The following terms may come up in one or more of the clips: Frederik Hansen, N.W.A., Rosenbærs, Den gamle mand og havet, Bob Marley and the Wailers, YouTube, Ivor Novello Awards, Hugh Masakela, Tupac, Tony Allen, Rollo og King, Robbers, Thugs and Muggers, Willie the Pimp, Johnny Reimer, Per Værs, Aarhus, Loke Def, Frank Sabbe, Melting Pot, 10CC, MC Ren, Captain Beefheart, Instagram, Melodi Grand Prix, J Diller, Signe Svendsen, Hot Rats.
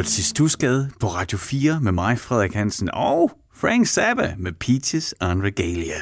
lytter til Stusgade på Radio 4 med mig, Frederik Hansen, og Frank Sabbe med Peaches on Regalia.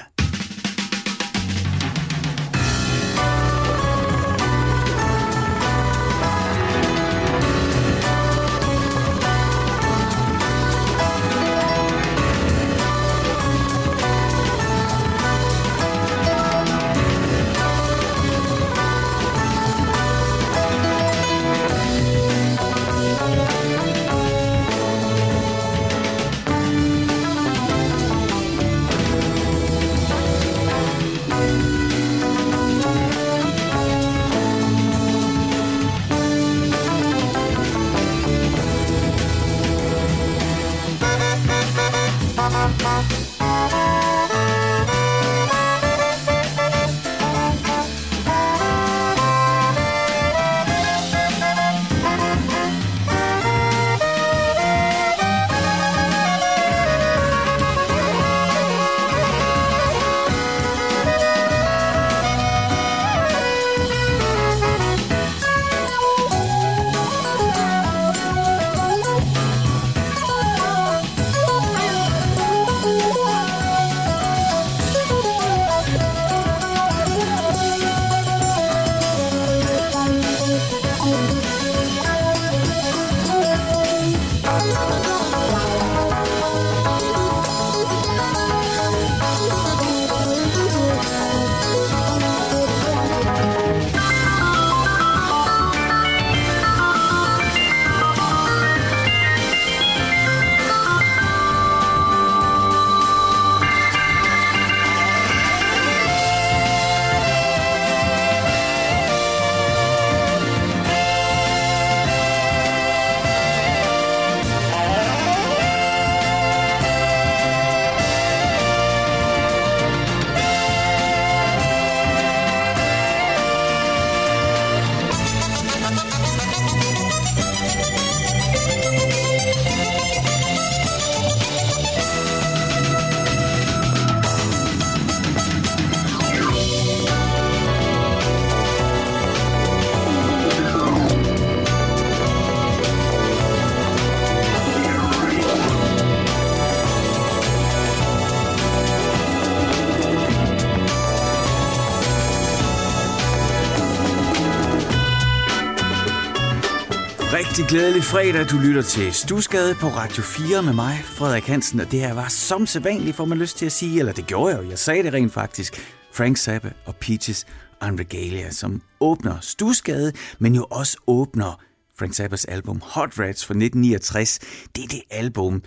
Glædelig fredag, du lytter til Stusgade på Radio 4 med mig, Frederik Hansen, og det her var som sædvanligt, får man lyst til at sige, eller det gjorde jeg jo, jeg sagde det rent faktisk, Frank Zappa og Peaches on Regalia, som åbner Stusgade, men jo også åbner Frank Zappas album Hot Rats fra 1969. Det er det album,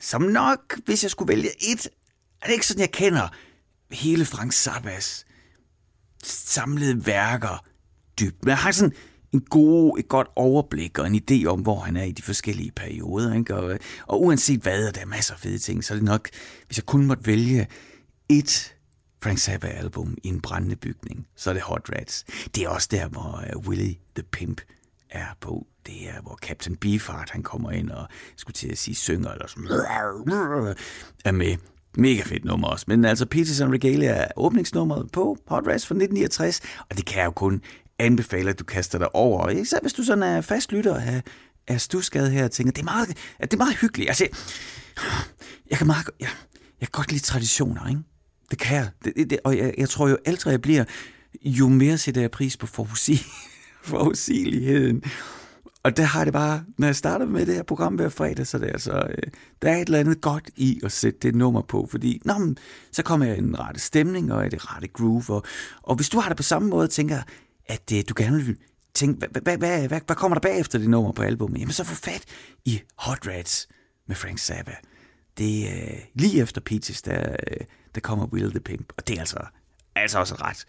som nok, hvis jeg skulle vælge et, er det ikke sådan, jeg kender hele Frank Zappas samlede værker dybt, men jeg har sådan et godt overblik og en idé om, hvor han er i de forskellige perioder. Ikke? Og uanset hvad, og der er masser af fede ting, så er det nok, hvis jeg kun måtte vælge et Frank Zappa-album i en brændende bygning, så er det Hot Rats. Det er også der, hvor Willie the Pimp er på. Det er, hvor Captain Beefheart, han kommer ind og skulle til at sige synger, eller sådan, er med. Mega fedt nummer også. Men altså, Peaches on Regalia er åbningsnummeret på Hot Rats fra 1969, og det kan jeg jo kun anbefaler, at du kaster dig over. Især hvis du sådan er fastlytter af Stusgade her og tænker, det er meget hyggeligt. Altså, jeg kan godt lide traditioner, ikke? Det kan jeg. Og jeg tror jo ældre jeg bliver, jo mere sætter jeg pris på forudsigeligheden. Og der har det bare, når jeg starter med det her program hver fredag, så det er altså, der er et eller andet godt i at sætte det nummer på, fordi så kommer jeg i den rette stemning og i det rette groove. Og hvis du har det på samme måde, tænker at du gerne vil tænke, hvad kommer der bagefter det nummer på albumet? Jamen så få fat i Hot Rats med Frank Zappa. Det er lige efter Peaches, der kommer Willie the Pimp, og det er altså også et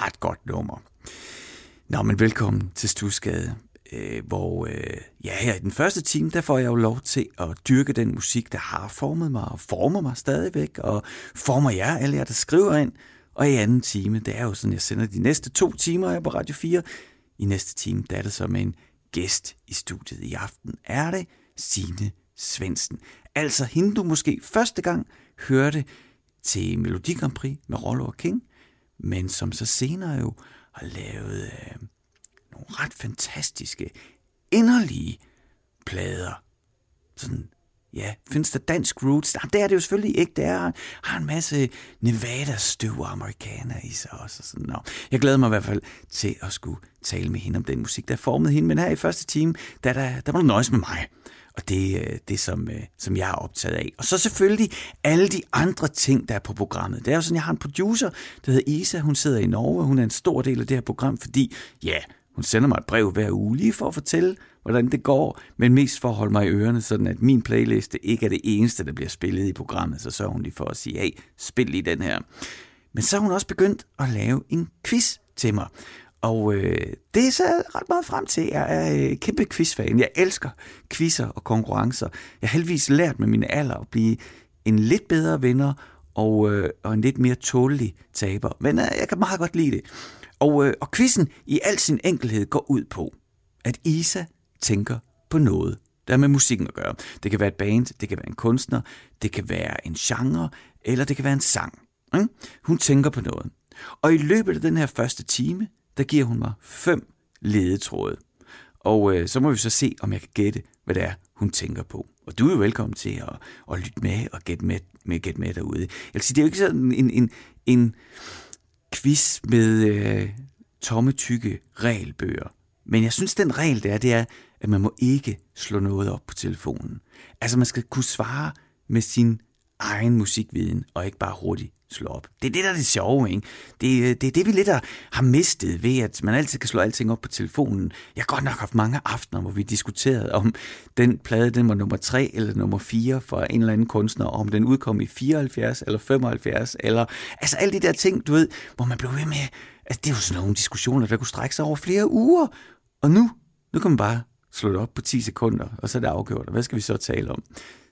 ret godt nummer. Nå, men velkommen til Stusgade, hvor her i den første time, der får jeg jo lov til at dyrke den musik, der har formet mig og former mig stadigvæk, og former jer, alle jer, der skriver ind. Og i anden time, det er jo sådan, jeg sender de næste 2 timer her på Radio 4. I næste time, der er det så med en gæst i studiet i aften. Er det Signe Svendsen? Altså hende, du måske første gang hørte til Melodi Grand Prix med Rollo og King, men som så senere jo har lavet nogle ret fantastiske, inderlige plader. Sådan, ja, findes der dansk roots? Nej, det er det jo selvfølgelig ikke. Det er, har en masse Nevada-støv og amerikaner i sig også. Og sådan. Nå, jeg glæder mig i hvert fald til at skulle tale med hende om den musik, der formede hende. Men her i første time, der må du nøjes med mig. Og det som jeg er optaget af. Og så selvfølgelig alle de andre ting, der er på programmet. Det er jo sådan, jeg har en producer, der hedder Isa. Hun sidder i Norge, hun er en stor del af det her program, fordi ja, hun sender mig et brev hver uge lige for at fortælle, hvordan det går, men mest for at holde mig i ørerne, sådan at min playliste ikke er det eneste, der bliver spillet i programmet. Så sørger hun lige for at sige, hey, spil lige den her. Men så har hun også begyndt at lave en quiz til mig. Og det er så ret meget frem til. Jeg er kæmpe quizfan. Jeg elsker quizzer og konkurrencer. Jeg har heldigvis lært med mine alder at blive en lidt bedre vinder og en lidt mere tålelig taber. Men jeg kan meget godt lide det. Og quizzen i al sin enkelhed går ud på, at Isa tænker på noget, der har med musikken at gøre. Det kan være et band, det kan være en kunstner, det kan være en genre, eller det kan være en sang. Mm? Hun tænker på noget. Og i løbet af den her første time, der giver hun mig 5 ledetråde. Og så må vi så se, om jeg kan gætte, hvad det er, hun tænker på. Og du er jo velkommen til at lytte med og gætte med derude. Jeg vil sige, det er jo ikke sådan en quiz med tomme, tykke regelbøger. Men jeg synes, den regel det er, at man må ikke slå noget op på telefonen. Altså, man skal kunne svare med sin egen musikviden, og ikke bare hurtigt slå op. Det er det, der er det sjove, ikke? Det er det, vi lidt har mistet ved, at man altid kan slå alting op på telefonen. Jeg har godt nok haft mange aftener, hvor vi diskuterede om den plade, den var nummer 3 eller nummer 4 for en eller anden kunstner, og om den udkom i 74 eller 75, eller altså alle de der ting, du ved, hvor man blev ved med, altså det er jo sådan nogle diskussioner, der kunne strække sig over flere uger, og nu kan man bare slå det op på 10 sekunder, og så er det afgjort, og hvad skal vi så tale om?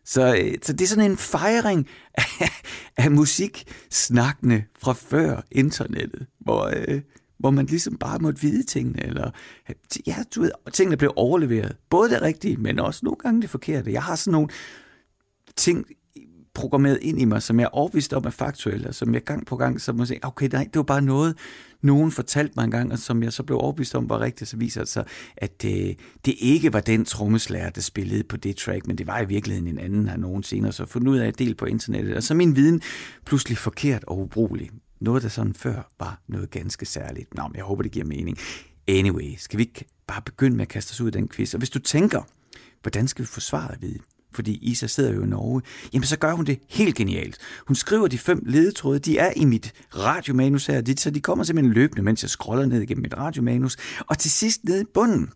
Så det er sådan en fejring af musiksnakkene fra før internettet, hvor man ligesom bare måtte vide tingene, eller ja, du ved, tingene blev overleveret. Både det rigtige, men også nogle gange det forkerte. Jeg har sådan nogle ting programmeret ind i mig, som jeg er overbevist om er faktuelle, og som jeg gang på gang så må sige, okay, nej, det var bare noget, nogen fortalte mig engang, og som jeg så blev overbevist om var rigtigt, så viser det sig, at det ikke var den trommeslager, der spillede på det track, men det var i virkeligheden en anden, har nogen senere så fundet ud af at dele på internettet, og så min viden pludselig forkert og ubrugelig. Noget, der sådan før var noget ganske særligt. Nå, men jeg håber, det giver mening. Anyway, skal vi ikke bare begynde med at kaste os ud af den quiz? Og hvis du tænker, hvordan skal vi få svaret at vide? Fordi Isa sidder jo i Norge, jamen så gør hun det helt genialt. Hun skriver de 5 ledetråde, de er i mit radiomanus her, så de kommer simpelthen løbende, mens jeg scroller ned igennem mit radiomanus. Og til sidst nede i bunden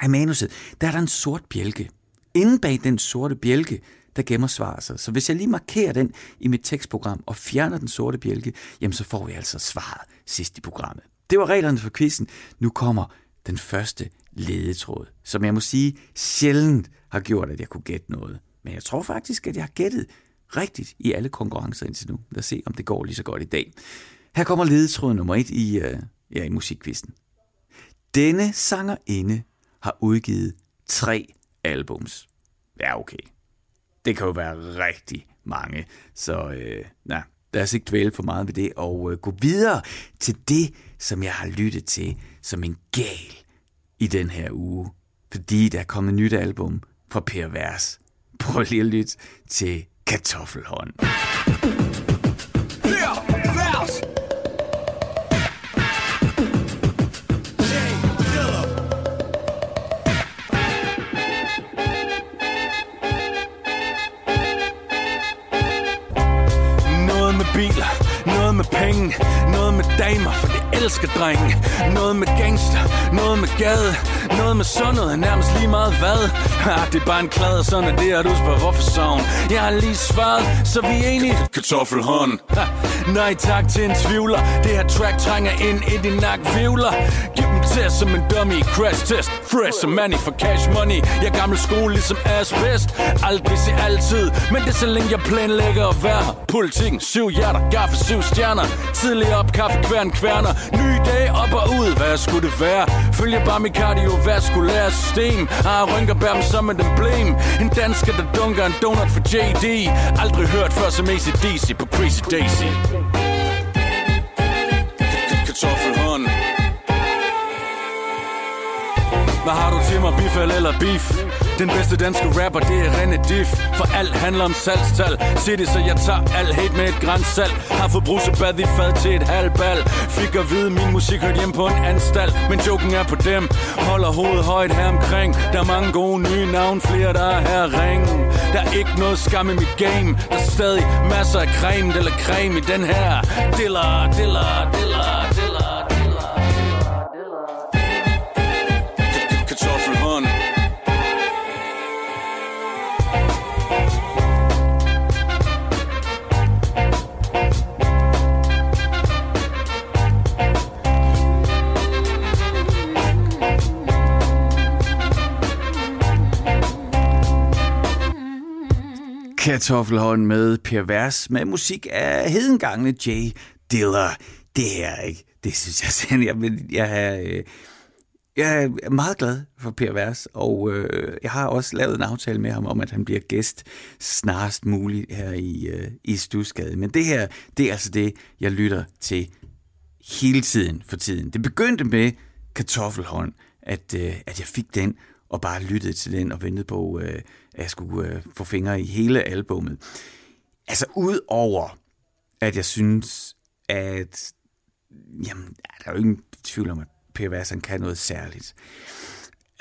af manuset, der er der en sort bjælke. Inde bag den sorte bjælke, der gemmer svaret sig. Så hvis jeg lige markerer den i mit tekstprogram og fjerner den sorte bjælke, jamen så får vi altså svaret sidst i programmet. Det var reglerne for quizzen. Nu kommer den første ledetråd, som jeg må sige sjældent har gjort, at jeg kunne gætte noget. Men jeg tror faktisk, at jeg har gættet rigtigt i alle konkurrencer indtil nu. Lad os se, om det går lige så godt i dag. Her kommer ledetråd nummer 1 i musikkvisten. Denne sangerinde har udgivet 3 albums. Ja, okay. Det kan jo være rigtig mange. Så lad os ikke dvæle for meget ved det og gå videre til det, som jeg har lyttet til som en gal i den her uge. Fordi der er kommet et nyt album fra Per Værs. Prøv lige at lytte til Kartoffelhånd. Per Værs! J Diller! Noget med biler, noget med penge, noget med damer, for det elsker drenge. Noget med gangster, noget med gade, noget med sundhed er nærmest lige meget hvad. Det er bare en klader, sådan er det, og du spørger, hvorfor sovn? Jeg har lige svaret, så vi er enige. Kartoffelhånd. Nej tak til en tvivler. Det her track trænger ind i din nakvivler. Giv dem test som en dummy, crash test. Fresh som money for cash money. Jeg er gammel skole ligesom asbest. Aldrig sig altid, men det er så længe jeg planlægger at være her. Politikken, 7 hjerter, gaffe 7 stjerner. Tidlig op, kaffe, kværn, kværner. Ny dag, op og ud, hvad skulle det være? Følger bare mit kardiovaskulære system. Rynker bær dem som et emblem. En dansker, der dunker en donut for JD. Aldrig hørt før som AC/DC på Crazy Daisy. Kartoffelhånd. Hvad har du til mig, biff eller beef? Den bedste danske rapper, det er René Diff. For alt handler om salgstal. Se det, så jeg tager alt hate med et gransalt. Har fået brusebad i fad til et halvbal. Fik at vide, min musik hørte hjem på en anstalt. Men joken er på dem. Holder hovedet højt her omkring. Der er mange gode nye navn, flere der er her ringe. Der er ikke noget skam i mit game. Der er stadig masser af creme, eller creme i den her. Diller, diller, diller, diller. Kartoffelhånd med Per Værs med musik af hedengangne J Diller. Det her, ikke? Det synes jeg, jeg er meget glad for Per Værs, og jeg har også lavet en aftale med ham om, at han bliver gæst snarest muligt her i Stusgade. Men det her, det er altså det, jeg lytter til hele tiden for tiden. Det begyndte med Kartoffelhånd, at jeg fik den, og bare lyttede til den og ventede på, at jeg skulle få fingre i hele albummet. Altså udover, at jeg synes, at jamen, der er jo ingen tvivl om, at Per Værs kan noget særligt.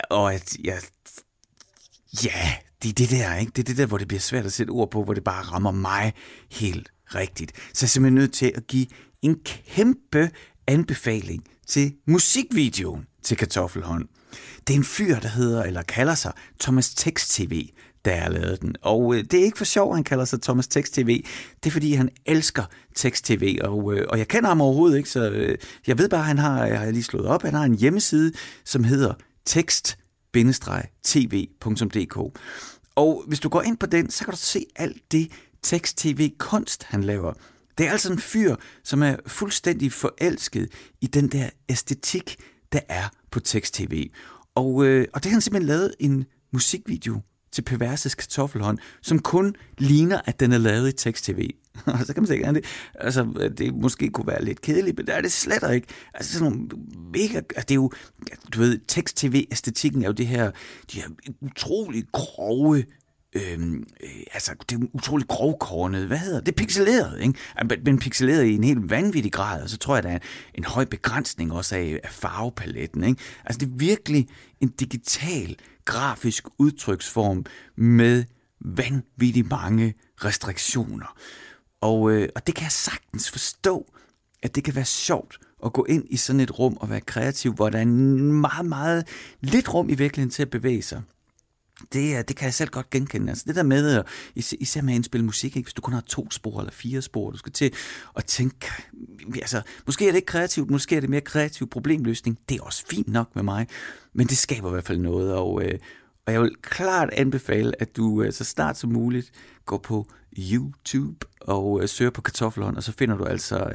Og at jeg... Ja, det er det der, ikke? Det er det der, hvor det bliver svært at sætte ord på, hvor det bare rammer mig helt rigtigt. Så jeg er simpelthen nødt til at give en kæmpe anbefaling til musikvideoen til Kartoffelhånd. Det er en fyr, der hedder, eller kalder sig, Thomas Text TV, der har lavet den. Og det er ikke for sjov, at han kalder sig Thomas Text TV. Det er, fordi han elsker Text TV. Og jeg kender ham overhovedet ikke, så jeg ved bare, at han har, jeg har lige slået op, han har en hjemmeside, som hedder text-tv.dk. Og hvis du går ind på den, så kan du se alt det Text TV-kunst, han laver. Det er altså en fyr, som er fuldstændig forelsket i den der æstetik, der er på tekst-tv. Og det har han simpelthen lavet en musikvideo til Per Værs' Kartoffelhånd, som kun ligner, at den er lavet i tekst-tv. Og så kan man sige, at det, altså, det måske kunne være lidt kedeligt, men det er det slet ikke. Altså sådan nogle mega... Altså, det er jo... Du ved, tekst-tv-æstetikken er jo det her... De her utrolig grove... altså, det er utroligt grovkornet. Hvad hedder det? Det er pixeleret, ikke? Men pixeleret i en helt vanvittig grad, og så tror jeg, der er en høj begrænsning også af farvepaletten, ikke? Altså, det er virkelig en digital, grafisk udtryksform med vanvittigt mange restriktioner. Og det kan jeg sagtens forstå, at det kan være sjovt at gå ind i sådan et rum og være kreativ, hvor der er meget, meget lidt rum i virkeligheden til at bevæge sig. Det kan jeg selv godt genkende. Altså det der med, især med at indspille musik, ikke? Hvis du kun har 2 spor eller 4 spor, du skal til at tænke, altså, måske er det ikke kreativt, måske er det mere kreativ problemløsning. Det er også fint nok med mig, men det skaber i hvert fald noget, og jeg vil klart anbefale, at du så snart som muligt går på YouTube og søger på Kartoffelhånd, og så finder du altså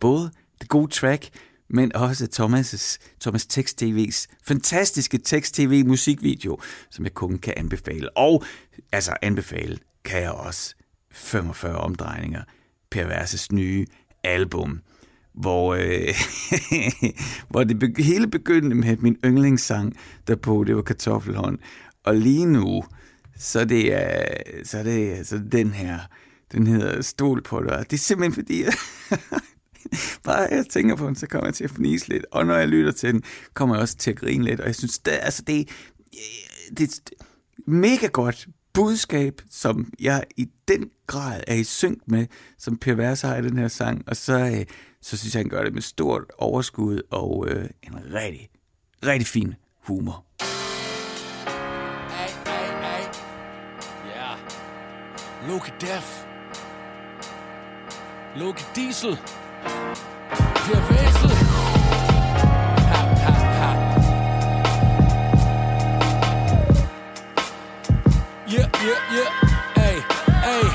både det gode track, men også Thomas Text TV's fantastiske Text TV musikvideo, som jeg kun kan anbefale. Og altså anbefale kan jeg også 45 omdrejninger Per Værs' nye album, hvor det hele begyndte med min yndlingssang derpå, det var Kartoffelhånd. Og lige nu, så er det den her, den hedder Stol på dig. Det er simpelthen fordi... Bare jeg tænker på den, så kommer jeg til at fnise lidt. Og når jeg lytter til den, kommer jeg også til at grine lidt. Og jeg synes, det er et mega godt budskab, som jeg i den grad er i synk med, som Per Værs har i den her sang. Og så synes jeg, han gør det med stort overskud og en rigtig, rigtig fin humor. Hey, hey, hey. Yeah. Look at death. Look at diesel. Per Værsel. Ha, ha, ha. Yeah, yeah, yeah. Ay, ay.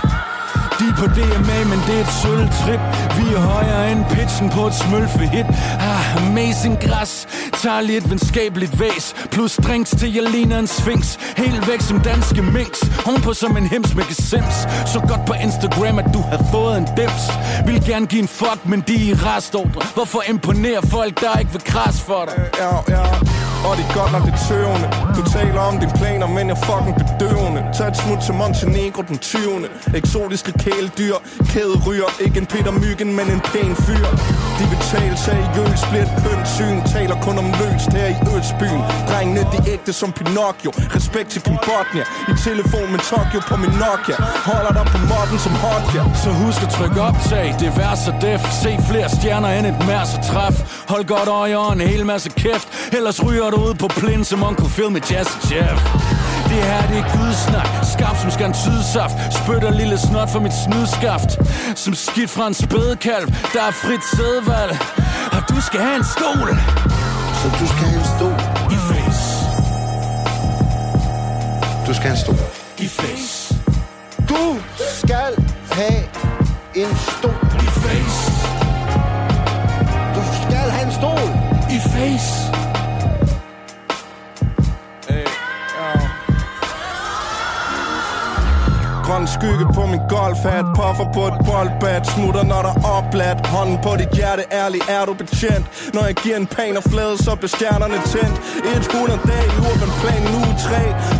De er på DMA, men det er et sølvtrip. Vi er højere end pitchen på et smølfehit. Ah, amazing græs. Tager lidt venskabeligt væs. Plus drinks til jeg ligner en sfinks. Helt væk som danske minks. Ovenpå som en hems med gesims. Så godt på Instagram at du havde fået en dims. Vil gerne give en fuck, men de er i restordre. Hvorfor imponere folk der ikke vil krasse for dig? Ja, ja. Og det er godt nok det tøvende. Du taler om dine planer, men jeg fucking bedøvende. Tag et smut til Montenegro den 20. Eksotiske kæledyr, kæderyger. Ikke en Peter Myggen, men en pæn fyr. De vil tale seriøst, bliver et bøndsyn. Taler kun om løst her i Østbyen. Drengene, de ægte som Pinocchio. Respekt til din Botnia. I telefon med Tokyo på min Nokia. Holder dig på modden som Hotja. Så husk at trykke optag, det er værs og def. Se flere stjerner end et mærs og træf. Hold godt øje og en hel masse kæft. Ellers ryger du ud på plind som Uncle Phil med Jazz Jeff. Det her det er gudsnak, skarp som skarntydesaft. Spytter lille snot fra mit snudskaft. Som skidt fra en spædekalv, der er frit sædevalg. Og du skal have en stol. Så du skal have en stol. I face. Du skal have en stol. I face. Du skal have en stol. I face. Du skal have en stol. I face. Grøn skygge på min golfhat, puffer på et boldbat, smutter når der er opladt. Hånden på dit hjerte, ærlig er du betjent. Når jeg giver en pan og flade, så bliver stjernerne tændt. 100 dage i urban plan, nu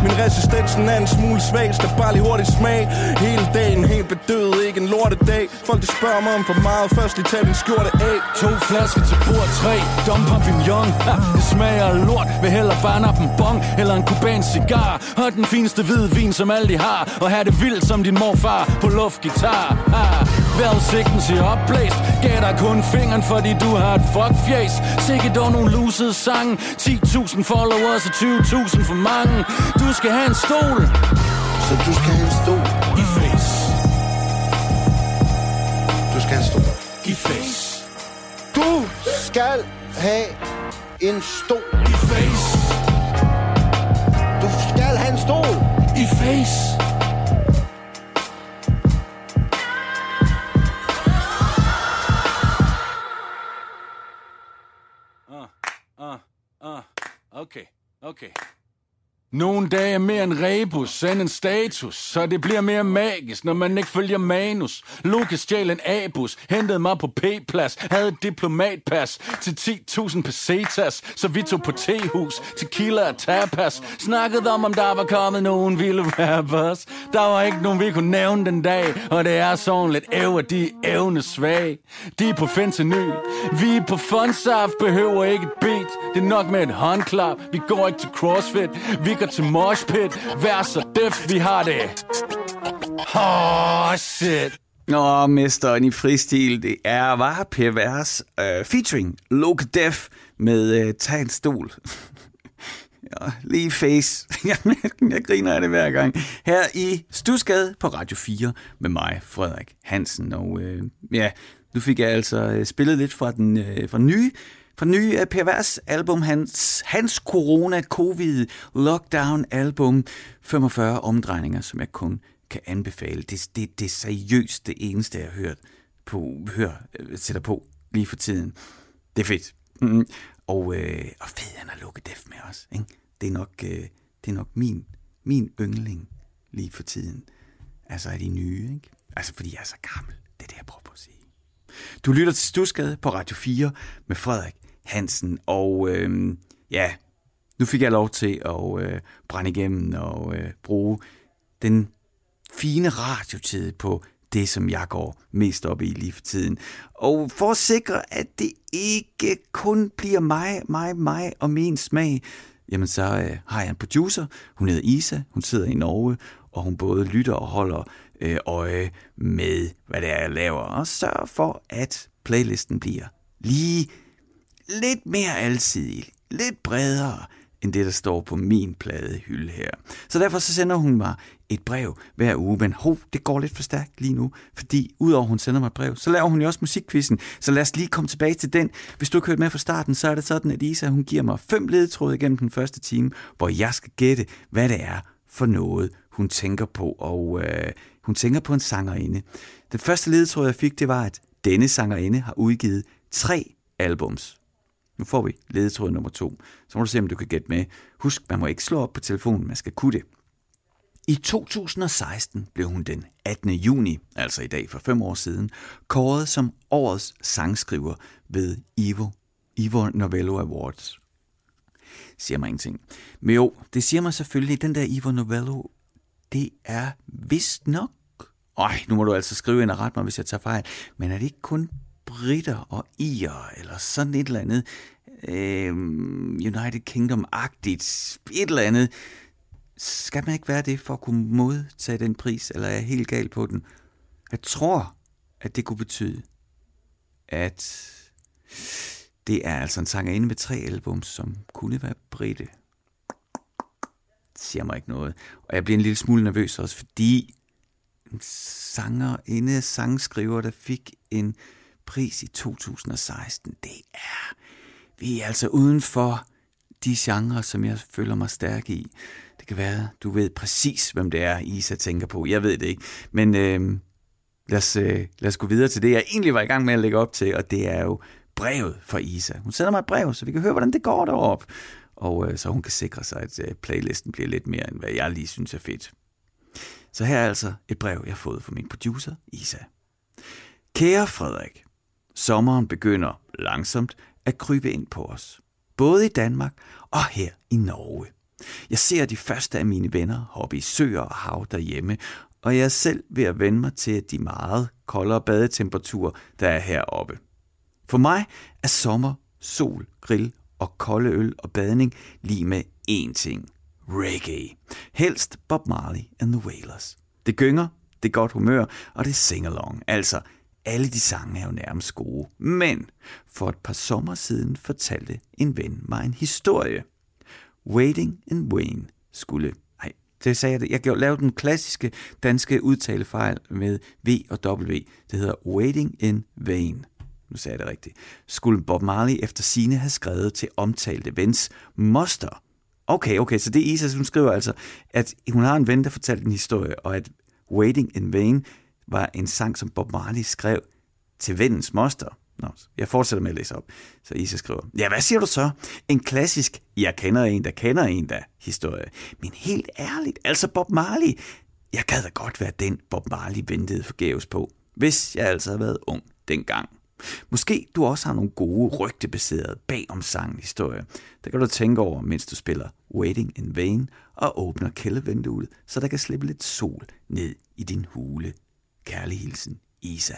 3. Min resistensen er en smule svag, skal bare lige hurtigt smag. Hele dagen helt bedøvet, ikke en lortedag. Folk de spørger mig om for meget, først lige tag din skjorte af. 2 flasker til bord 3, Dom Pampignon. Det smager af lort, vil hellere bare nappe en bong eller en kubansk cigar. Og den fineste hvidvin, som alle de har, og her det vildt som din morfar på luftgitar. Vejrudsigten ser opblæst. Gav dig kun fingeren, fordi du har et fuckfjæs. Sikke dog nogle lusede sange. 10.000 followers og 20.000 for mange. Du skal have en stol. Så du skal have en stol. I face. Du skal have en stol. I face. Du skal have en stol. I face. Du skal have en stol. I face. Okay. Nogle dage er mere en rebus end en status, så det bliver mere magisk, når man ikke følger manus. Lukas stjal en abus, hentede mig på P-plads, havde et diplomatpas til 10.000 pesetas, så vi tog på tehus, tequila og tapas. Snakkede om der var kommet nogen vilde rappers. Der var ikke nogen, vi kunne nævne den dag, og det er sådan lidt æv, at de evne svage. De er på fentanyl, vi er på fondsaft, behøver ikke et beat. Det er nok med et håndklap, vi går ikke til crossfit, vi går til moshpit, vær så deft, vi har det. Åh, oh, shit. Nå, mesteren i fristil, det er var Per Værs featuring Loke Def med Tag en stol. Ja, lige face. Jeg griner af det hver gang. Her i Stusgade på Radio 4 med mig, Frederik Hansen. Og ja, nu fik jeg altså spillet lidt fra den nye Per Værs album, hans corona-covid-lockdown-album, 45 omdrejninger, som jeg kun kan anbefale. Det er seriøst det eneste, jeg har hørt på, sætter på lige for tiden. Det er fedt. Og fed, han har lukket def med os. Ikke? Det er nok min yndling lige for tiden. Altså af de nye, ikke? Altså fordi jeg er så gammel. Det er det, jeg prøver på at sige. Du lytter til Stusgade på Radio 4 med Frederik Hansen, og ja, nu fik jeg lov til at brænde igennem og bruge den fine radiotid på det, som jeg går mest op i lige for tiden. Og for at sikre, at det ikke kun bliver mig og min smag, jamen så har jeg en producer, hun hedder Isa, hun sidder i Norge, og hun både lytter og holder øje med, hvad det er, jeg laver, og sørger for, at playlisten bliver lige lidt mere alsidig, lidt bredere, end det, der står på min pladehylde her. Så derfor så sender hun mig et brev hver uge, men det går lidt for stærkt lige nu, fordi udover hun sender mig et brev, så laver hun jo også musikquizzen, så lad os lige komme tilbage til den. Hvis du har kørt med fra starten, så er det sådan, at Isa, hun giver mig 5 ledetråde igennem den første time, hvor jeg skal gætte, hvad det er for noget, hun tænker på, og hun tænker på en sangerinde. Den første ledetråd, jeg fik, det var, at denne sangerinde har udgivet 3 albums. Nu får vi ledetråd nummer 2. Så må du se, om du kan gætte med. Husk, man må ikke slå op på telefonen, man skal kunne det. I 2016 blev hun den 18. juni, altså i dag for 5 år siden, kåret som årets sangskriver ved Ivor Novello Awards. siger mig ingenting. Men jo, det siger mig selvfølgelig, den der Ivor Novello, det er vist nok. Øj, nu må du altså skrive ind og rette mig, hvis jeg tager fejl. Men er det ikke kun britter og irer, eller sådan et eller andet United Kingdom-agtigt, et eller andet? Skal man ikke være det for at kunne modtage den pris, eller er jeg helt gal på den? Jeg tror, at det kunne betyde, at det er altså en sangerinde med 3 albums, som kunne være britte. Det siger mig ikke noget. Og jeg bliver en lille smule nervøs også, fordi en sangerinde, sangskriver, der fik en pris i 2016, det er... Vi er altså uden for de genre, som jeg føler mig stærk i. Det kan være, du ved præcis, hvem det er, Isa tænker på. Jeg ved det ikke. Men lad os gå videre til det, jeg egentlig var i gang med at lægge op til, og det er jo brevet fra Isa. Hun sender mig et brev, så vi kan høre, hvordan det går derop. Og så hun kan sikre sig, at playlisten bliver lidt mere, end hvad jeg lige synes er fedt. Så her er altså et brev, jeg har fået fra min producer, Isa. Kære Frederik, sommeren begynder langsomt at krybe ind på os. Både i Danmark og her i Norge. Jeg ser de første af mine venner hoppe i søer og hav derhjemme, og jeg er selv ved at vende mig til de meget koldere badetemperaturer, der er heroppe. For mig er sommer, sol, grill og kolde øl og badning lige med én ting. Reggae. Helst Bob Marley and the Wailers. Det gynger, det er godt humør, og det er sing-along. Altså, alle de sange er jo nærmest gode. Men for et par sommer siden fortalte en ven mig en historie. Waiting in Vain skulle... Nej, det sagde jeg. Jeg lavede den klassiske danske udtalefejl med V og W. Det hedder Waiting in Vain. Nu sagde jeg det rigtigt. Skulle Bob Marley efter sigende have skrevet til omtalte vens moster. Okay, så det er Isa, som skriver altså, at hun har en ven, der fortalte en historie, og at Waiting in Vain var en sang, som Bob Marley skrev til vennens moster. Nå, jeg fortsætter med at læse op. Så Isa skriver, ja, hvad siger du så? En klassisk, jeg kender en, der kender en, der historie. Men helt ærligt, altså Bob Marley. Jeg gad da godt være den, Bob Marley ventede forgæves på, hvis jeg altså havde været ung dengang. Måske du også har nogle gode rygtebaserede bagom sangen historie. Der kan du tænke over, mens du spiller Waiting in Vain og åbner kældevinduet, så der kan slippe lidt sol ned i din hule. Kærlig hilsen, Isa.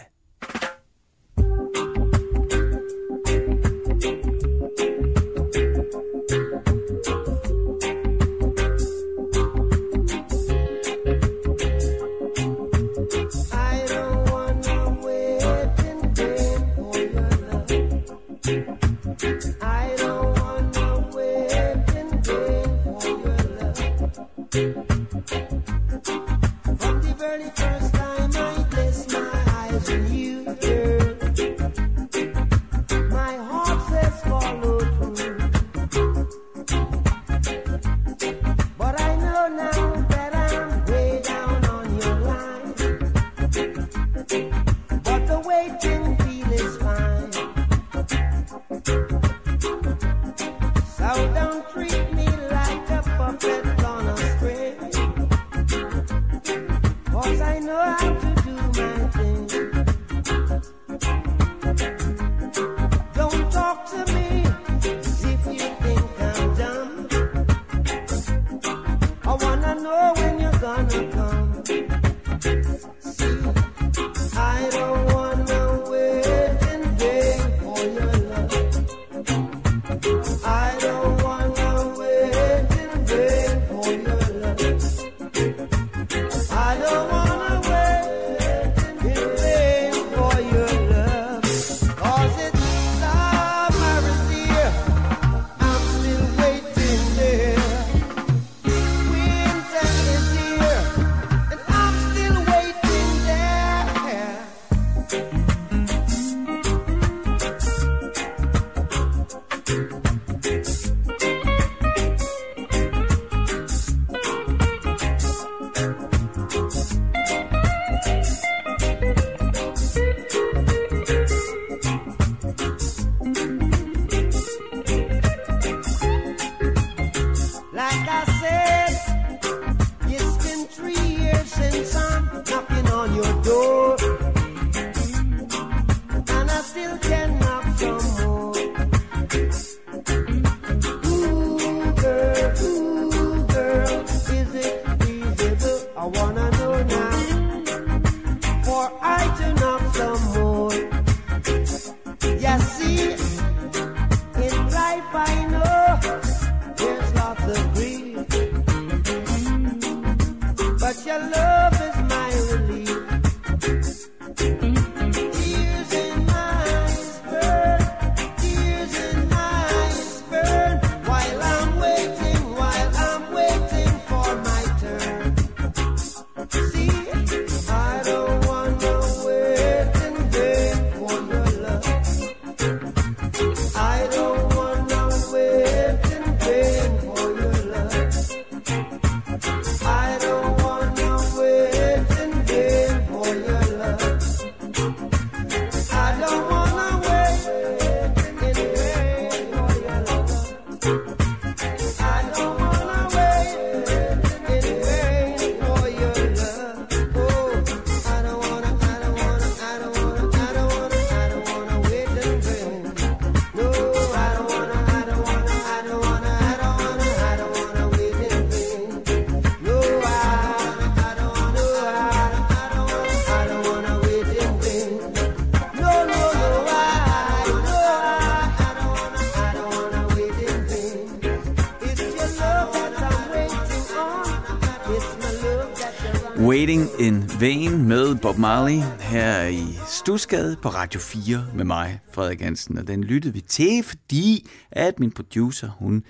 Waiting in Vain med Bob Marley her i Stusgade på Radio 4 med mig, Frederik Hansen. Og den lyttede vi til, fordi at min producer, hun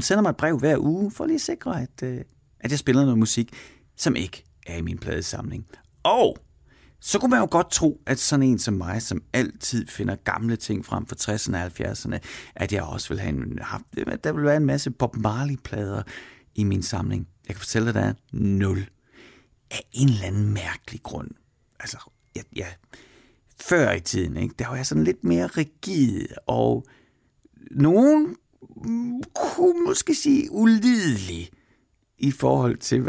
sender mig et brev hver uge for lige at sikre, at jeg spiller noget musik, som ikke er i min pladesamling. Og så kunne man jo godt tro, at sådan en som mig, som altid finder gamle ting frem for 60'erne og 70'erne, at jeg også ville have der ville være en masse Bob Marley-plader i min samling. Jeg kan fortælle dig, der er 0 af en eller anden mærkelig grund. Altså, ja, før i tiden, ikke, der var jeg sådan lidt mere rigid, og nogen kunne måske sige ulidelig i forhold til,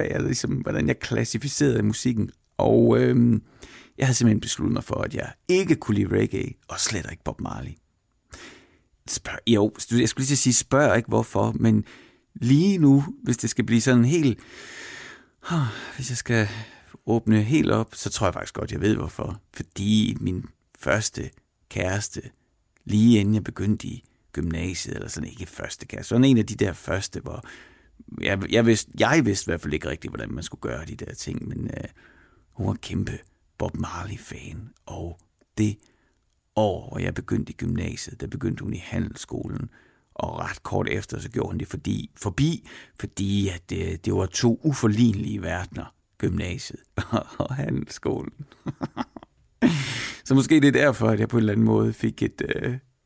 hvordan jeg klassificerede musikken. Og jeg havde simpelthen besluttet mig for, at jeg ikke kunne lide reggae, og slet ikke Bob Marley. Jeg skulle lige sige, spørg ikke hvorfor, men lige nu, hvis det skal blive sådan helt... Hvis jeg skal åbne helt op, så tror jeg faktisk godt, jeg ved hvorfor. Fordi min første kæreste, lige inden jeg begyndte i gymnasiet, eller sådan ikke første kæreste, sådan en af de der første, hvor jeg vidste i hvert fald ikke rigtigt, hvordan man skulle gøre de der ting, men hun var kæmpe Bob Marley-fan. Og det år, hvor jeg begyndte i gymnasiet, der begyndte hun i handelsskolen. Og ret kort efter, så gjorde han det fordi at det var to uforlignelige verdener, gymnasiet og handelsskolen. Så måske det er derfor, at jeg på en eller anden måde fik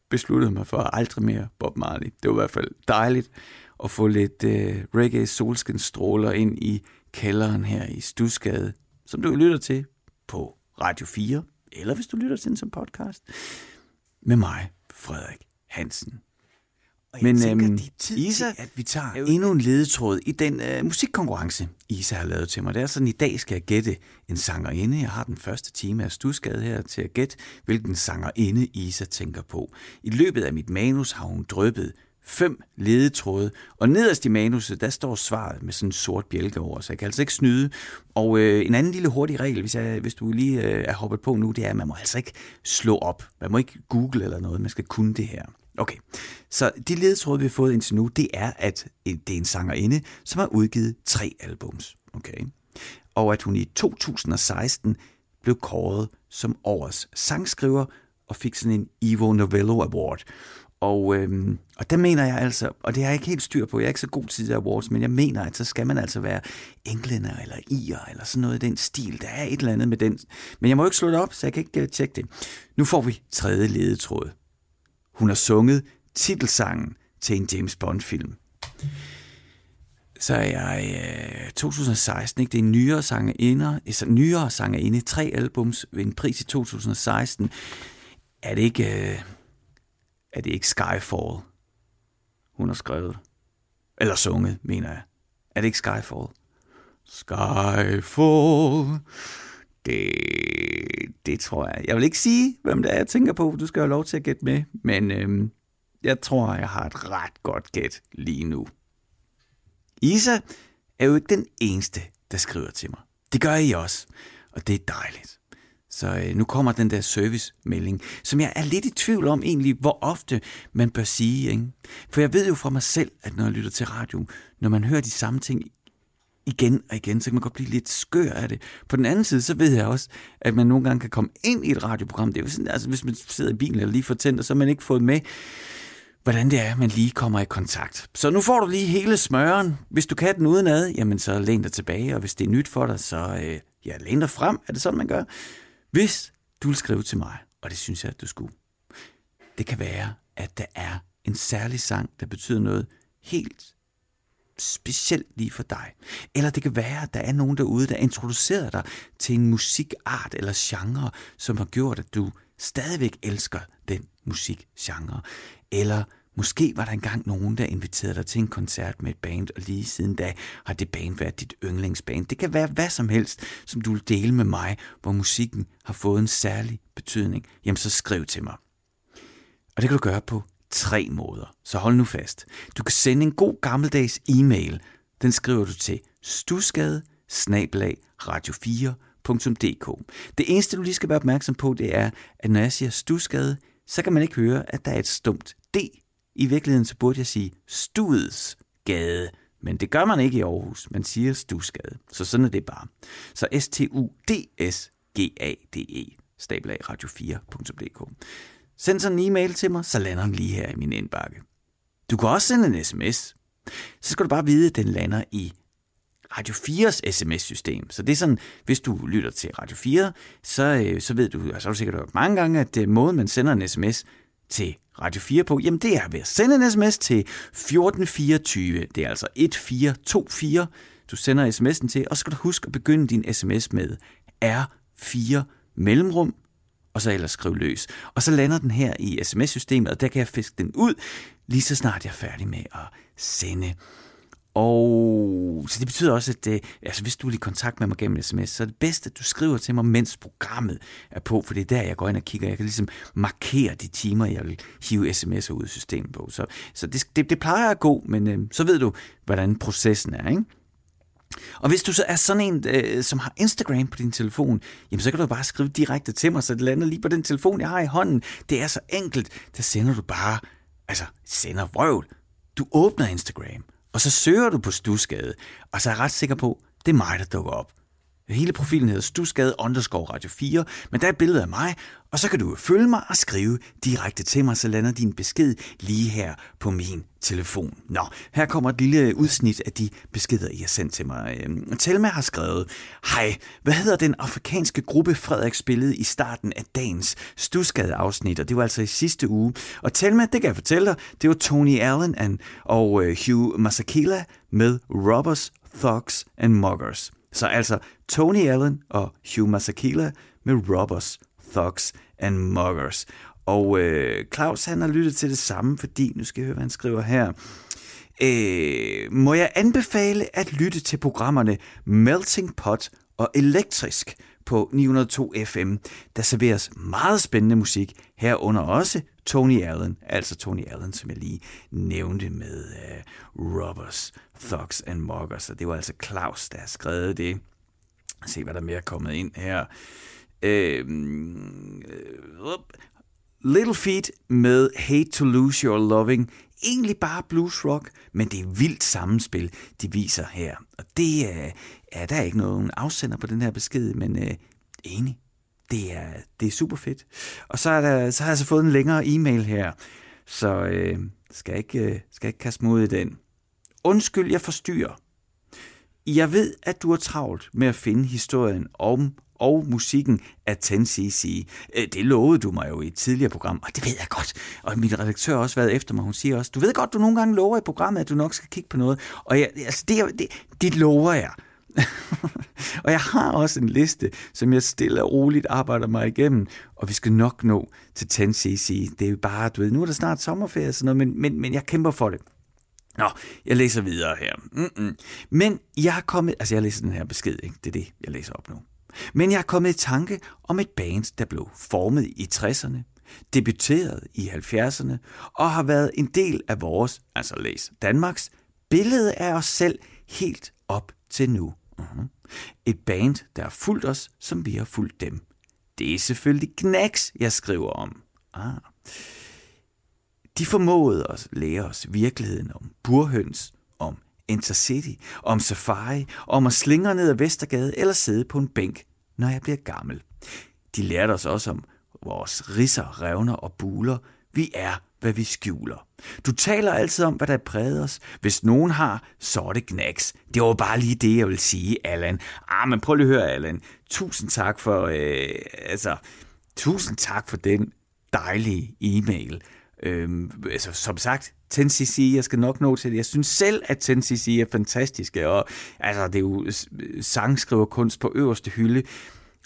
besluttet mig for aldrig mere Bob Marley. Det var i hvert fald dejligt at få lidt reggae solskinstråler ind i kælderen her i Stusgade, som du lytter til på Radio 4, eller hvis du lytter til den som podcast, med mig, Frederik Hansen. Men tænker, Isa, at vi tager endnu en ledetråd i den musikkonkurrence, Isa har lavet til mig. Det er sådan, i dag skal jeg gætte en sangerinde. Jeg har den første time af Stusgade her til at gætte, hvilken sangerinde Isa tænker på. I løbet af mit manus har hun dryppet 5 ledetråde, og nederst i manuset, der står svaret med sådan en sort bjælke over, så jeg kan altså ikke snyde. Og en anden lille hurtig regel, hvis du lige er hoppet på nu, det er, at man må altså ikke slå op. Man må ikke google eller noget, man skal kunne det her. Okay, så de ledetråde, vi har fået indtil nu, det er, at det er en sangerinde, som har udgivet 3 albums. Okay. Og at hun i 2016 blev kåret som årets sangskriver og fik sådan en Ivor Novello Award. Og der mener jeg altså, og det har jeg ikke helt styr på, jeg er ikke så god til de awards, men jeg mener, at så skal man altså være englænder eller irer eller sådan noget i den stil. Der er et eller andet med den. Men jeg må jo ikke slå det op, så jeg kan ikke tjekke det. Nu får vi 3. ledetråd. Hun har sunget titelsangen til en James Bond-film. Så er jeg 2016, ikke? Det er en nyere sangerinde, 3 albums ved en pris i 2016. Er det ikke Skyfall, hun har skrevet? Eller sunget, mener jeg. Er det ikke Skyfall? Skyfall... Det tror jeg. Jeg vil ikke sige, hvem det er, jeg tænker på. Du skal have lov til at gætte med. Men jeg tror, jeg har et ret godt gæt lige nu. Isa er jo ikke den eneste, der skriver til mig. Det gør I også. Og det er dejligt. Så nu kommer den der servicemelding, som jeg er lidt i tvivl om egentlig, hvor ofte man bør sige. Ikke? For jeg ved jo fra mig selv, at når jeg lytter til radio, når man hører de samme ting igen og igen, så kan man godt blive lidt skør af det. På den anden side, så ved jeg også, at man nogle gange kan komme ind i et radioprogram. Det er jo sådan, altså, hvis man sidder i bilen eller lige får tændt, og så har man ikke fået med, hvordan det er, man lige kommer i kontakt. Så nu får du lige hele smøren. Hvis du kan den udenad, jamen så læn dig tilbage, og hvis det er nyt for dig, så læn dig frem. Er det sådan, man gør? Hvis du vil skrive til mig, og det synes jeg, at du skulle, det kan være, at der er en særlig sang, der betyder noget helt specielt lige for dig. Eller det kan være, at der er nogen derude, der introducerer dig til en musikart eller genre, som har gjort, at du stadigvæk elsker den musikgenre. Eller måske var der engang nogen, der inviterede dig til en koncert med et band, og lige siden da har det band været dit yndlingsband. Det kan være hvad som helst, som du vil dele med mig, hvor musikken har fået en særlig betydning. Jamen så skriv til mig. Og det kan du gøre på 3 måder. Så hold nu fast. Du kan sende en god gammeldags e-mail. Den skriver du til stusgade@radio4.dk. Det eneste, du lige skal være opmærksom på, det er, at når jeg siger Stusgade, så kan man ikke høre, at der er et stumt D. I virkeligheden så burde jeg sige Studsgade, Men det gør man ikke i Aarhus. Man siger stusgade. Så sådan er det bare. Så STUDSGADE @radio4.dk. Send sådan en e-mail til mig, så lander den lige her i min indbakke. Du kan også sende en sms. Så skal du bare vide, at den lander i Radio 4's sms-system. Så det er sådan, hvis du lytter til Radio 4, så ved du, og så har du sikkert hørt mange gange, at det måde, man sender en sms til Radio 4 på, jamen det er ved at sende en sms til 1424. Det er altså 1424, du sender sms'en til, og så skal du huske at begynde din sms med R4 mellemrum, og så ellers skriv løs. Og så lander den her i sms-systemet, og der kan jeg fiske den ud, lige så snart jeg er færdig med at sende. Og så det betyder også, at hvis du vil i kontakt med mig gennem sms, så er det bedst, at du skriver til mig, mens programmet er på, for det er der, jeg går ind og kigger. Jeg kan ligesom markere de timer, jeg vil hive sms'er ud af systemet på. Så det plejer at gå, men så ved du, hvordan processen er, ikke? Og hvis du så er sådan en, som har Instagram på din telefon, jamen så kan du bare skrive direkte til mig, så det lander lige på den telefon, jeg har i hånden. Det er så enkelt, der sender du bare, sender vrøvl. Du åbner Instagram, og så søger du på Stusgade, og så er jeg ret sikker på, det er mig, der dukker op. Hele profilen hedder Stusgade_Radio4, men der er et billede af mig, og så kan du følge mig og skrive direkte til mig, så lander din besked lige her på min telefon. Nå, her kommer et lille udsnit af de beskeder, I har sendt til mig. Thelma har skrevet: Hej, hvad hedder den afrikanske gruppe Frederik spillede i starten af dagens Stusgade-afsnit? Og det var altså i sidste uge. Og Thelma, det kan jeg fortælle dig, det var Tony Allen og Hugh Masakela med Robbers, Thugs and Muggers. Så altså Tony Allen og Hugh Masakela med Robbers, Thugs and Muggers. Og Claus, han har lyttet til det samme, fordi, nu skal jeg høre, hvad han skriver her. Må jeg anbefale at lytte til programmerne Melting Pot og Elektrisk på 902 FM. Der serveres meget spændende musik, herunder også Tony Allen, altså Tony Allen, som jeg lige nævnte med Robbers, Thugs and Muggers. Og det var altså Claus, der har skrevet det. Se, hvad der mere er kommet ind her. Little Feat med Hate to Lose Your Loving. Egentlig bare blues rock, men det er vildt sammenspil, de viser her. Og det er der ikke nogen afsender på den her besked, men enig. Det er super fedt. Og så har jeg så fået en længere e-mail her, så skal jeg ikke kaste mod i den. Undskyld, jeg forstyrrer. Jeg ved, at du er travlt med at finde historien om og musikken af 10CC. Det lovede du mig jo i et tidligere program, og det ved jeg godt. Og min redaktør har også været efter mig, hun siger også, du ved godt, du nogle gange lover i programmet, at du nok skal kigge på noget. Og det lover jeg. Og jeg har også en liste, som jeg stille og roligt arbejder mig igennem, og vi skal nok nå til 10CC. Det er jo bare, du ved, nu er der snart sommerferie og sådan noget, men jeg kæmper for det. Nå, jeg læser videre her. Men jeg er kommet, jeg læser den her besked, ikke? Det er det, jeg læser op nu. Men jeg er kommet i tanke om et band, der blev formet i 60'erne, debuteret i 70'erne og har været en del af vores, Danmarks, billede af os selv helt op til nu. Et band, der har fulgt os, som vi har fulgt dem. Det er selvfølgelig Knæks, jeg skriver om. De formåede at lære os virkeligheden om burhøns, om Intercity, om safari, om at slingre ned ad Vestergade eller sidde på en bænk, når jeg bliver gammel. De lærte os også om vores ridser, revner og buler. Vi er, hvad vi skjuler. Du taler altid om, hvad der prægede os. Hvis nogen har, så er det Knæks. Det var bare lige det, jeg vil sige, Allan. Men prøv lige at høre, Allan. Tusind tak for den dejlige e-mail. Som sagt, 10CC, jeg skal nok nå til det. Jeg synes selv, at 10CC er fantastiske, og det er jo sangskriverkunst på øverste hylde.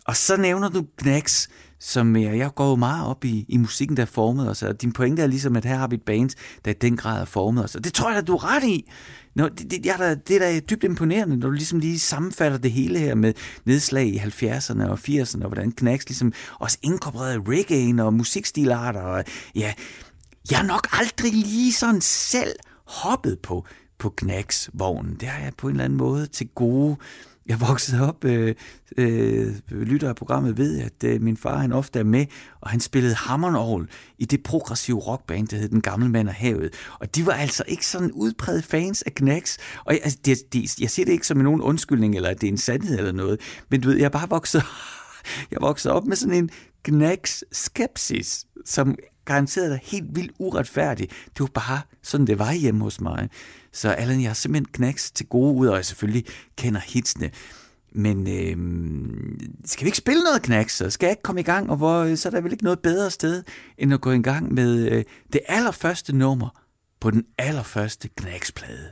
Og så nævner du Knæks, som jeg går meget op i musikken, der er formet os, og din pointe er ligesom, at her har vi et band, der i den grad er formet os, og det tror jeg, at du er ret i. Nå, det er da dybt imponerende, når du ligesom lige sammenfatter det hele her med nedslag i 70'erne og 80'erne, og hvordan Knæks ligesom også inkorporerede reggae og musikstilarter, og ja... Jeg har nok aldrig lige sådan selv hoppet på Knæks-vognen. Det har jeg på en eller anden måde til gode. Jeg voksede op, lytter af programmet ved, at min far han ofte er med, og han spillede hammond-orgel i det progressive rockband, der hed Den Gamle Mand og Havet. Og de var altså ikke sådan udpræget fans af Knæks. Og jeg, altså, jeg ser det ikke som nogen undskyldning, eller at det er en sandhed eller noget, men du ved, jeg voksede op med sådan en Knæks-skepsis, som garanteret er helt vildt uretfærdigt. Det var bare sådan, det var hjemme hos mig. Så Allan, jeg har simpelthen Knæks til gode ud, og jeg selvfølgelig kender hitsene. Men skal vi ikke spille noget Knæks, så skal jeg ikke komme i gang, og så er der vel ikke noget bedre sted, end at gå i gang med det allerførste nummer på den allerførste Knæks-plade.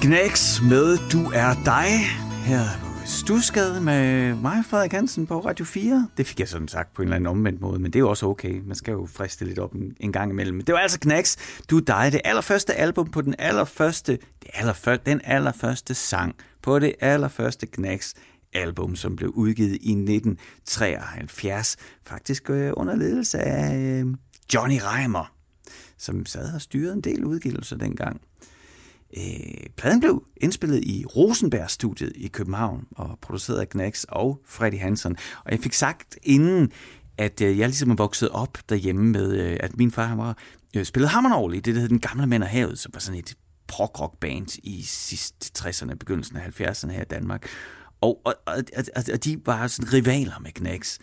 Knæks med Du er dig, her på Stusgade med mig, Frederik Hansen, på Radio 4. Det fik jeg sådan sagt på en eller anden omvendt måde, men det er jo også okay. Man skal jo friste lidt op en gang imellem. Men det var altså Knæks, Du er dig, det allerførste album på den allerførste, den allerførste sang på det allerførste Knæks album, som blev udgivet i 1973. Faktisk under ledelse af Johnny Reimer, som sad og styrede en del udgivelser dengang. Pladen blev indspillet i Rosenbærs studiet i København og produceret af Knæks og Frederik Hansen. Og jeg fik sagt inden, at jeg ligesom er vokset op derhjemme med, at min far spillede hammond-orgel i det, der hed Den Gamle Mand og Havet, som var sådan et prog-rock-band i sidste 60'erne, begyndelsen af 70'erne her i Danmark. Og de var sådan rivaler med Knæks.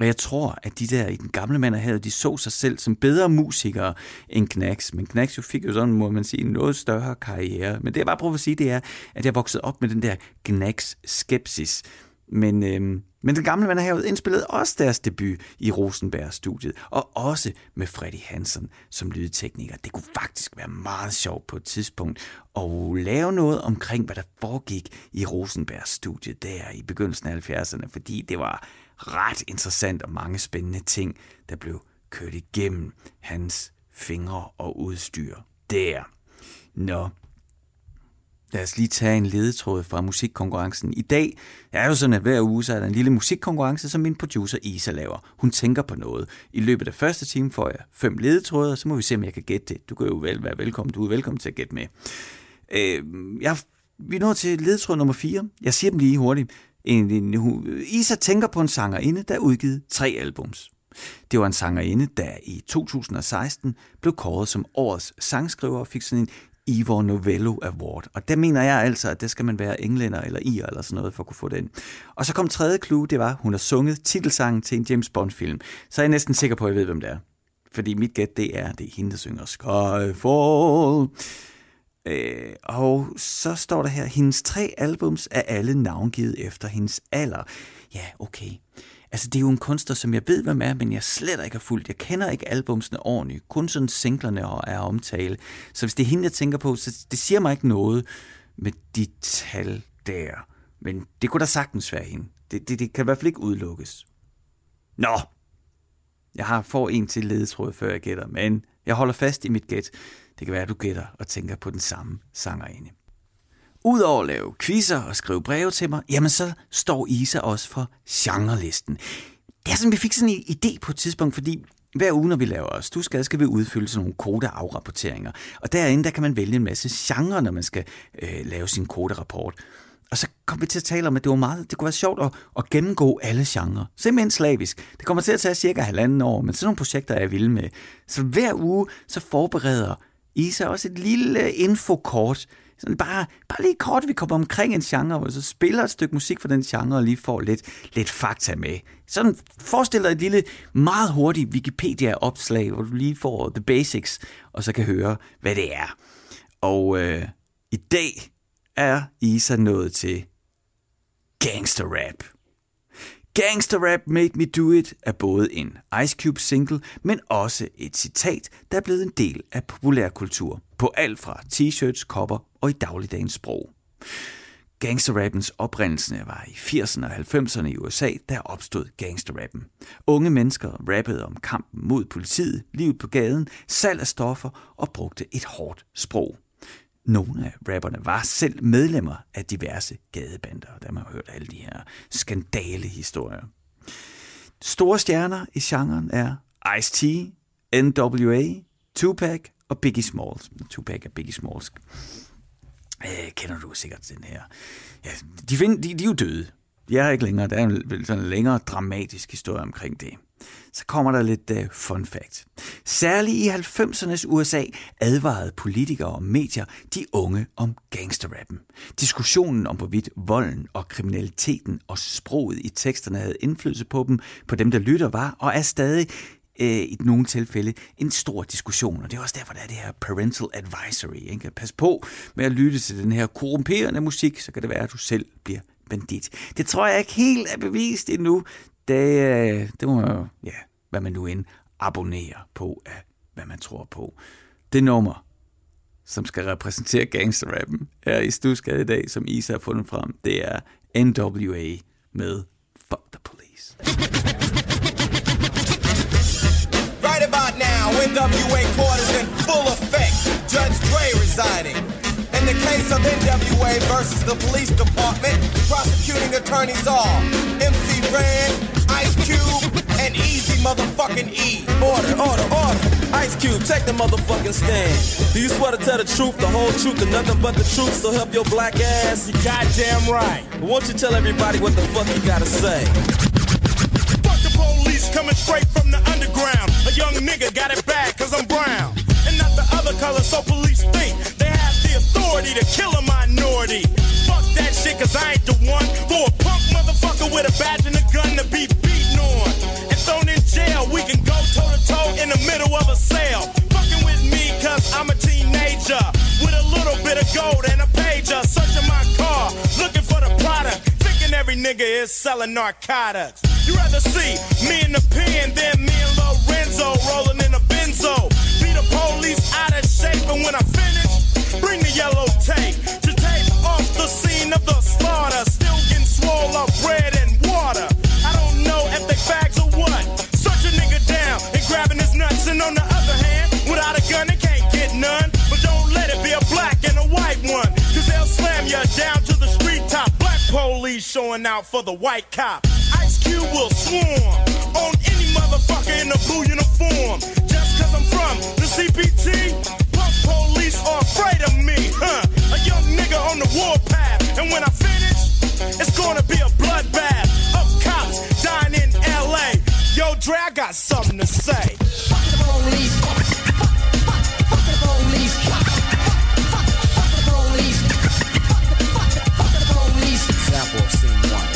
Og jeg tror, at de der i Den Gamle Mand og Havet, de så sig selv som bedre musikere end Knæks. Men Knæks jo fik jo sådan, må man sige, en noget større karriere. Men det jeg bare prøver at sige, det er, at jeg voksede op med den der Knæks-skepsis. Men Den Gamle Mand og Havet indspillede også deres debut i Rosenberg-studiet. Og også med Frederik Hansen som lydtekniker. Det kunne faktisk være meget sjovt på et tidspunkt at lave noget omkring, hvad der foregik i Rosenberg-studiet der i begyndelsen af 70'erne. Fordi det var ret interessant og mange spændende ting, der blev kørt igennem hans fingre og udstyr der. Nå, Lad os lige tage en ledetråd fra musikkonkurrencen. I dag er jo sådan, at hver uge så er der en lille musikkonkurrence, som min producer Isa laver. Hun tænker på noget. I løbet af første time får jeg 5 ledetråder, så må vi se, om jeg kan gætte det. Du kan jo være velkommen. Du er velkommen til at gætte med. Vi når til ledetråd nummer 4. Jeg siger dem lige hurtigt. Isa tænker på en sangerinde, der udgivet 3 albums. Det var en sangerinde, der i 2016 blev kåret som årets sangskriver og fik sådan en Ivor Novello Award. Og der mener jeg altså, at det skal man være englænder eller irer eller sådan noget for at kunne få den. Og så kom tredje clue, det var, hun har sunget titelsangen til en James Bond-film. Så er jeg næsten sikker på, at jeg ved, hvem det er. Fordi mit gæt, det er hende, der synger Skyfall. Og så står der her, hendes 3 albums er alle navngivet efter hendes alder. Ja, okay. Altså, det er jo en kunstner, som jeg ved, hvem er, men jeg slet ikke har fulgt. Jeg kender ikke albumsene ordentligt. Kun sådan singlerne er omtale. Så hvis det er hende, jeg tænker på, så det siger mig ikke noget med de tal der. Men det kunne da sagtens være hende. Det kan i hvert fald ikke udelukkes. Nå! Jeg får en til ledetråd, før jeg gætter, men jeg holder fast i mit gæt. Det kan være, at du gætter og tænker på den samme sangerinde. Udover at lave quizzer og skrive breve til mig, jamen så står Isa også for genrelisten. Det er sådan, vi fik sådan en idé på et tidspunkt, fordi hver uge, når vi laver os, du skal vi udfylde sådan nogle kodeafrapporteringer. Og derinde, der kan man vælge en masse genre, når man skal lave sin koderapport. Og så kom vi til at tale om, at det kunne være sjovt at gennemgå alle genrer. Simpelthen slavisk. Det kommer til at tage cirka 1,5 år, men sådan nogle projekter er jeg vilde med. Så hver uge, så forbereder Isa også et lille infokort. Sådan bare lige kort, vi kommer omkring en genre, hvor så spiller et stykke musik for den genre, og lige får lidt fakta med. Sådan forestil dig et lille, meget hurtigt Wikipedia-opslag, hvor du lige får the basics, og så kan høre, hvad det er. Og i dag er Isa nået til gangsterrap. Gangsterrap Made Me Do It er både en Ice Cube single, men også et citat, der er blevet en del af populærkultur. På alt fra t-shirts, kopper og i dagligdagens sprog. Gangsterrappens oprindelse var i 80'erne og 90'erne i USA, der opstod gangsterrappen. Unge mennesker rappede om kampen mod politiet, livet på gaden, salg af stoffer og brugte et hårdt sprog. Nogle af rapperne var selv medlemmer af diverse gadebander, og der har man hørt alle de her skandalehistorier. Store stjerner i genren er Ice-T, N.W.A., Tupac og Biggie Smalls. Tupac og Biggie Smalls. Kender du sikkert den her? Ja, de er jo døde. De er ikke længere. Der er en sådan længere dramatisk historie omkring det. Så kommer der lidt fun fact. Særligt i 90'ernes USA advarede politikere og medier de unge om gangsterrappen. Diskussionen om hvorvidt volden og kriminaliteten og sproget i teksterne havde indflydelse på dem, der lytter, var og er stadig i nogle tilfælde en stor diskussion. Og det er også derfor, der er det her parental advisory. Ikke? Pas på med at lytte til den her korrumperende musik, så kan det være, at du selv bliver bandit. Det tror jeg ikke helt er bevist endnu. Det må man jo, ja, hvad man nu end abonnerer på af, hvad man tror på. Det nummer, som skal repræsentere gangsterrappen her i Studsgade i dag, som Isa har fundet frem, det er N.W.A. med Fuck the Police. Right about now, N.W.A. court is in full effect. Judge Dre residing. In the case of N.W.A. versus the police department, prosecuting attorneys are MC Ren, Ice Cube, and Easy motherfucking E. Order, order, order. Ice Cube, take the motherfucking stand. Do you swear to tell the truth, the whole truth, and nothing but the truth, so help your black ass? You goddamn right. Won't you tell everybody what the fuck you gotta say? Fuck the police coming straight from the underground. A young nigga got it bad cause I'm brown. And not the other color, so police think they have the authority to kill a minority. Fuck that shit, cause I ain't the one for a punk motherfucker with a badge and a gun to be beaten on and thrown in jail. We can go toe-to-toe in the middle of a sale. Fucking with me, cause I'm a teenager with a little bit of gold and a pager. Searching my car, looking for the product, thinking every nigga is selling narcotics. You'd rather see me in the pen than me and Lorenzo rolling in a benzo. The police out of shape, and when I finish, bring the yellow tape to tape off the scene of the slaughter. Still getting swole up bread and water. I don't know if they fags or what. Search a nigga down and grabbing his nuts, and on the other hand, without a gun, they can't get none. But don't let it be a black and a white one, cause they'll slap going out for the white cop. Ice Cube will swarm on any motherfucker in a blue uniform. Just cause I'm from the CPT, punk police are afraid of me, huh? A young nigga on the warpath, and when I finish, it's gonna be a bloodbath of cops dying in LA. Yo, Dre, I got something to say. Fuck the police, fuck the police, fuck the police, fuck the police. Example of scene one.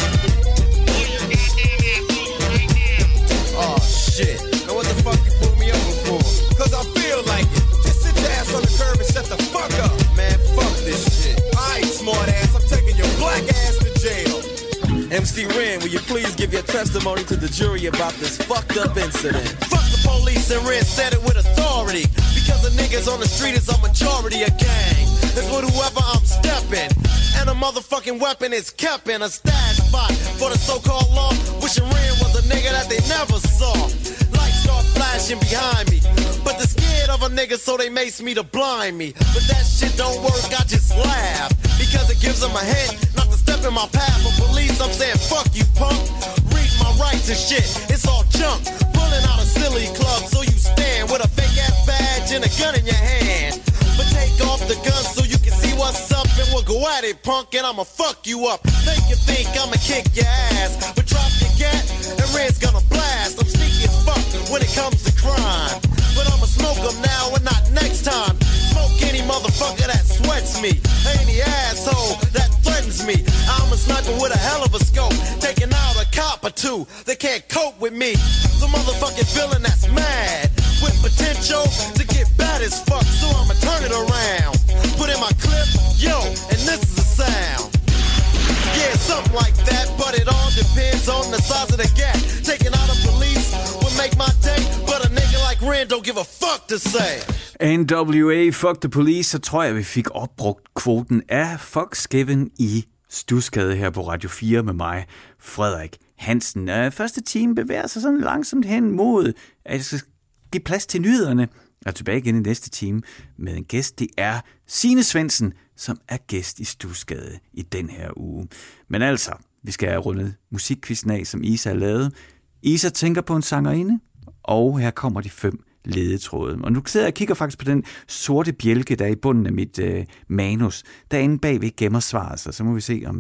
Oh shit! Now what the fuck you pulled me over for? 'Cause I feel like it. Just sit your ass on the curb and shut the fuck up, man. Fuck this shit. Alright, smart ass, I'm taking your black ass to jail. MC Ren, will you please give your testimony to the jury about this fucked up incident? Fuck the police, and Ren said it with authority. Because the niggas on the street is a majority of gang. It's with whoever I'm stepping. And a motherfucking weapon is kept in a stash spot for the so-called law. Wishing Ren was a nigga that they never saw. Lights start flashing behind me. But they're scared of a nigga, so they mace me to blind me. But that shit don't work, I just laugh. Because it gives them a hint not to step in my path. But police, I'm saying, fuck you, punk. Read my rights and shit, it's all junk. Pulling out a silly club, so you stand with a fake-ass badge and a gun in your hand. But take off the gun so you can see what's up, and we'll go at it, punk, and I'ma fuck you up. Make you think I'ma kick your ass, but drop your gat, and Red's gonna blast. I'm sneaky as fuck when it comes to crime, but I'ma smoke them now and not next time. Smoke any motherfucker that sweats me, any asshole that threatens me. I'm a sniper with a hell of a scope, taking out a cop or two that can't cope with me. The motherfucking villain that's mad, with potential to get bad as fuck, so I'ma turn it around. Put in my clip, yo, and this is the sound. Yeah, something like that, but it all depends on the size of the gap. Taking out a police would make my day, but a nigga like Ren don't give a fuck to say. N.W.A. Fuck the Police, så tror jeg, vi fik opbrugt kvoten af Foxgiven i Stusgade her på Radio 4 med mig, Frederik Hansen. Første time bevæger sig sådan langsomt hen mod, at jeg skal give plads til nyhederne. Jeg er tilbage igen i næste time med en gæst. Det er Signe Svendsen, som er gæst i Stusgade i den her uge. Men altså, vi skal have rundet musikkvisten af, som Isa har lavet. Isa tænker på en sangerinde, og her kommer de 5 ledetråde. Og nu sidder jeg og kigger faktisk på den sorte bjælke, der er i bunden af mit manus. Derinde bagved gemmer svaret sig, så må vi se, om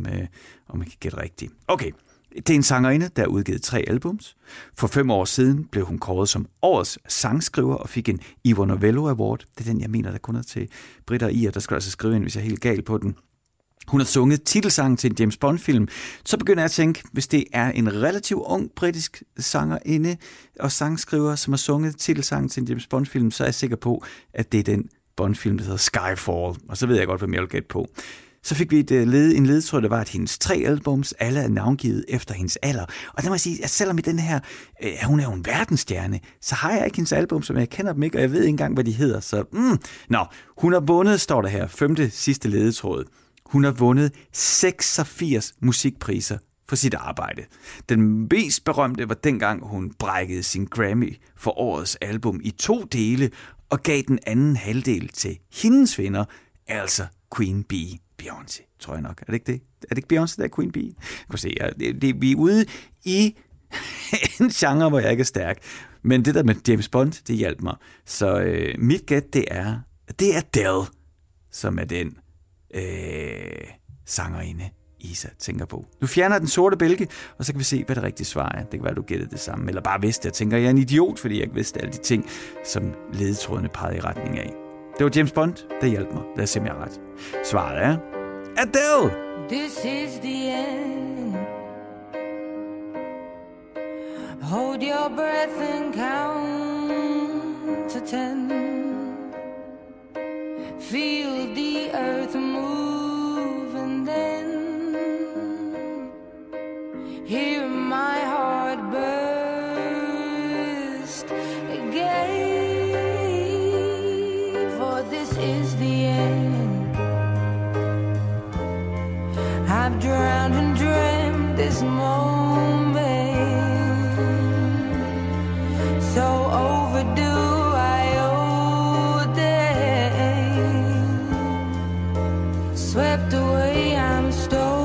man kan gætte rigtigt. Okay, det er en sangerinde, der har udgivet 3 albums. For 5 år siden blev hun kåret som årets sangskriver og fik en Ivor Novello Award. Det er den, jeg mener, der kun er til britter og irer. Der skal altså skrive ind, hvis jeg er helt gal på den. Hun har sunget titelsangen til en James Bond-film. Så begynder jeg at tænke, hvis det er en relativt ung britisk sangerinde og sangskriver, som har sunget titelsangen til en James Bond-film, så er jeg sikker på, at det er den Bond-film, der hedder Skyfall. Og så ved jeg godt, hvad jeg vil gætte på. Så fik vi en ledetråd, der var, at hendes 3 albums alle er navngivet efter hendes alder. Og der må jeg sige, at selvom i den her, hun er jo en verdensstjerne, så har jeg ikke hendes album, som jeg kender dem ikke, og jeg ved ikke engang, hvad de hedder. Så Nå, hun har vundet, står der her, 5. sidste ledetråd. Hun har vundet 86 musikpriser for sit arbejde. Den mest berømte var dengang, hun brækkede sin Grammy for årets album i 2 dele og gav den anden halvdel til hendes venner, altså Queen Bee. Beyoncé, tror jeg nok. Er det ikke det? Er det ikke Beyoncé, der er Queen Bee? Kan se, vi er ude i en genre, hvor jeg ikke er stærk. Men det der med James Bond, det hjalp mig. Så mit gæt, det er Adele, som er den sangerinde, Isa tænker på. Du fjerner den sorte bælge, og så kan vi se, hvad det rigtige svar er. Det kan være, du gættede det samme, eller bare vidste. Jeg tænker, jeg er en idiot, fordi jeg ikke vidste alle de ting, som ledetrådene pegede i retning af. Det var James Bond, der hjalp mig. Lad os se, om jeg er ret. Svaret er Adele! This is the end. Hold your breath and count to 10. Feel the earth move and then hear my heart burst again, for this is the end. I've drowned and dreamt this moment, so overdue. Swept away, I'm stolen.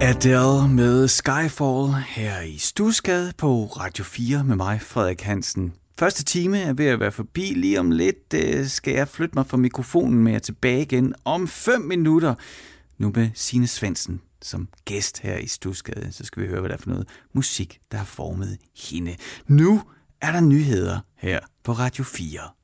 Adele med Skyfall her i Studsgade på Radio 4 med mig, Frederik Hansen. Første time er ved at være forbi. Lige om lidt skal jeg flytte mig fra mikrofonen med jer tilbage igen om 5 minutter. Nu med Signe Svendsen som gæst her i Studsgade. Så skal vi høre, hvad der er for noget musik, der har formet hende. Nu er der nyheder her på Radio 4.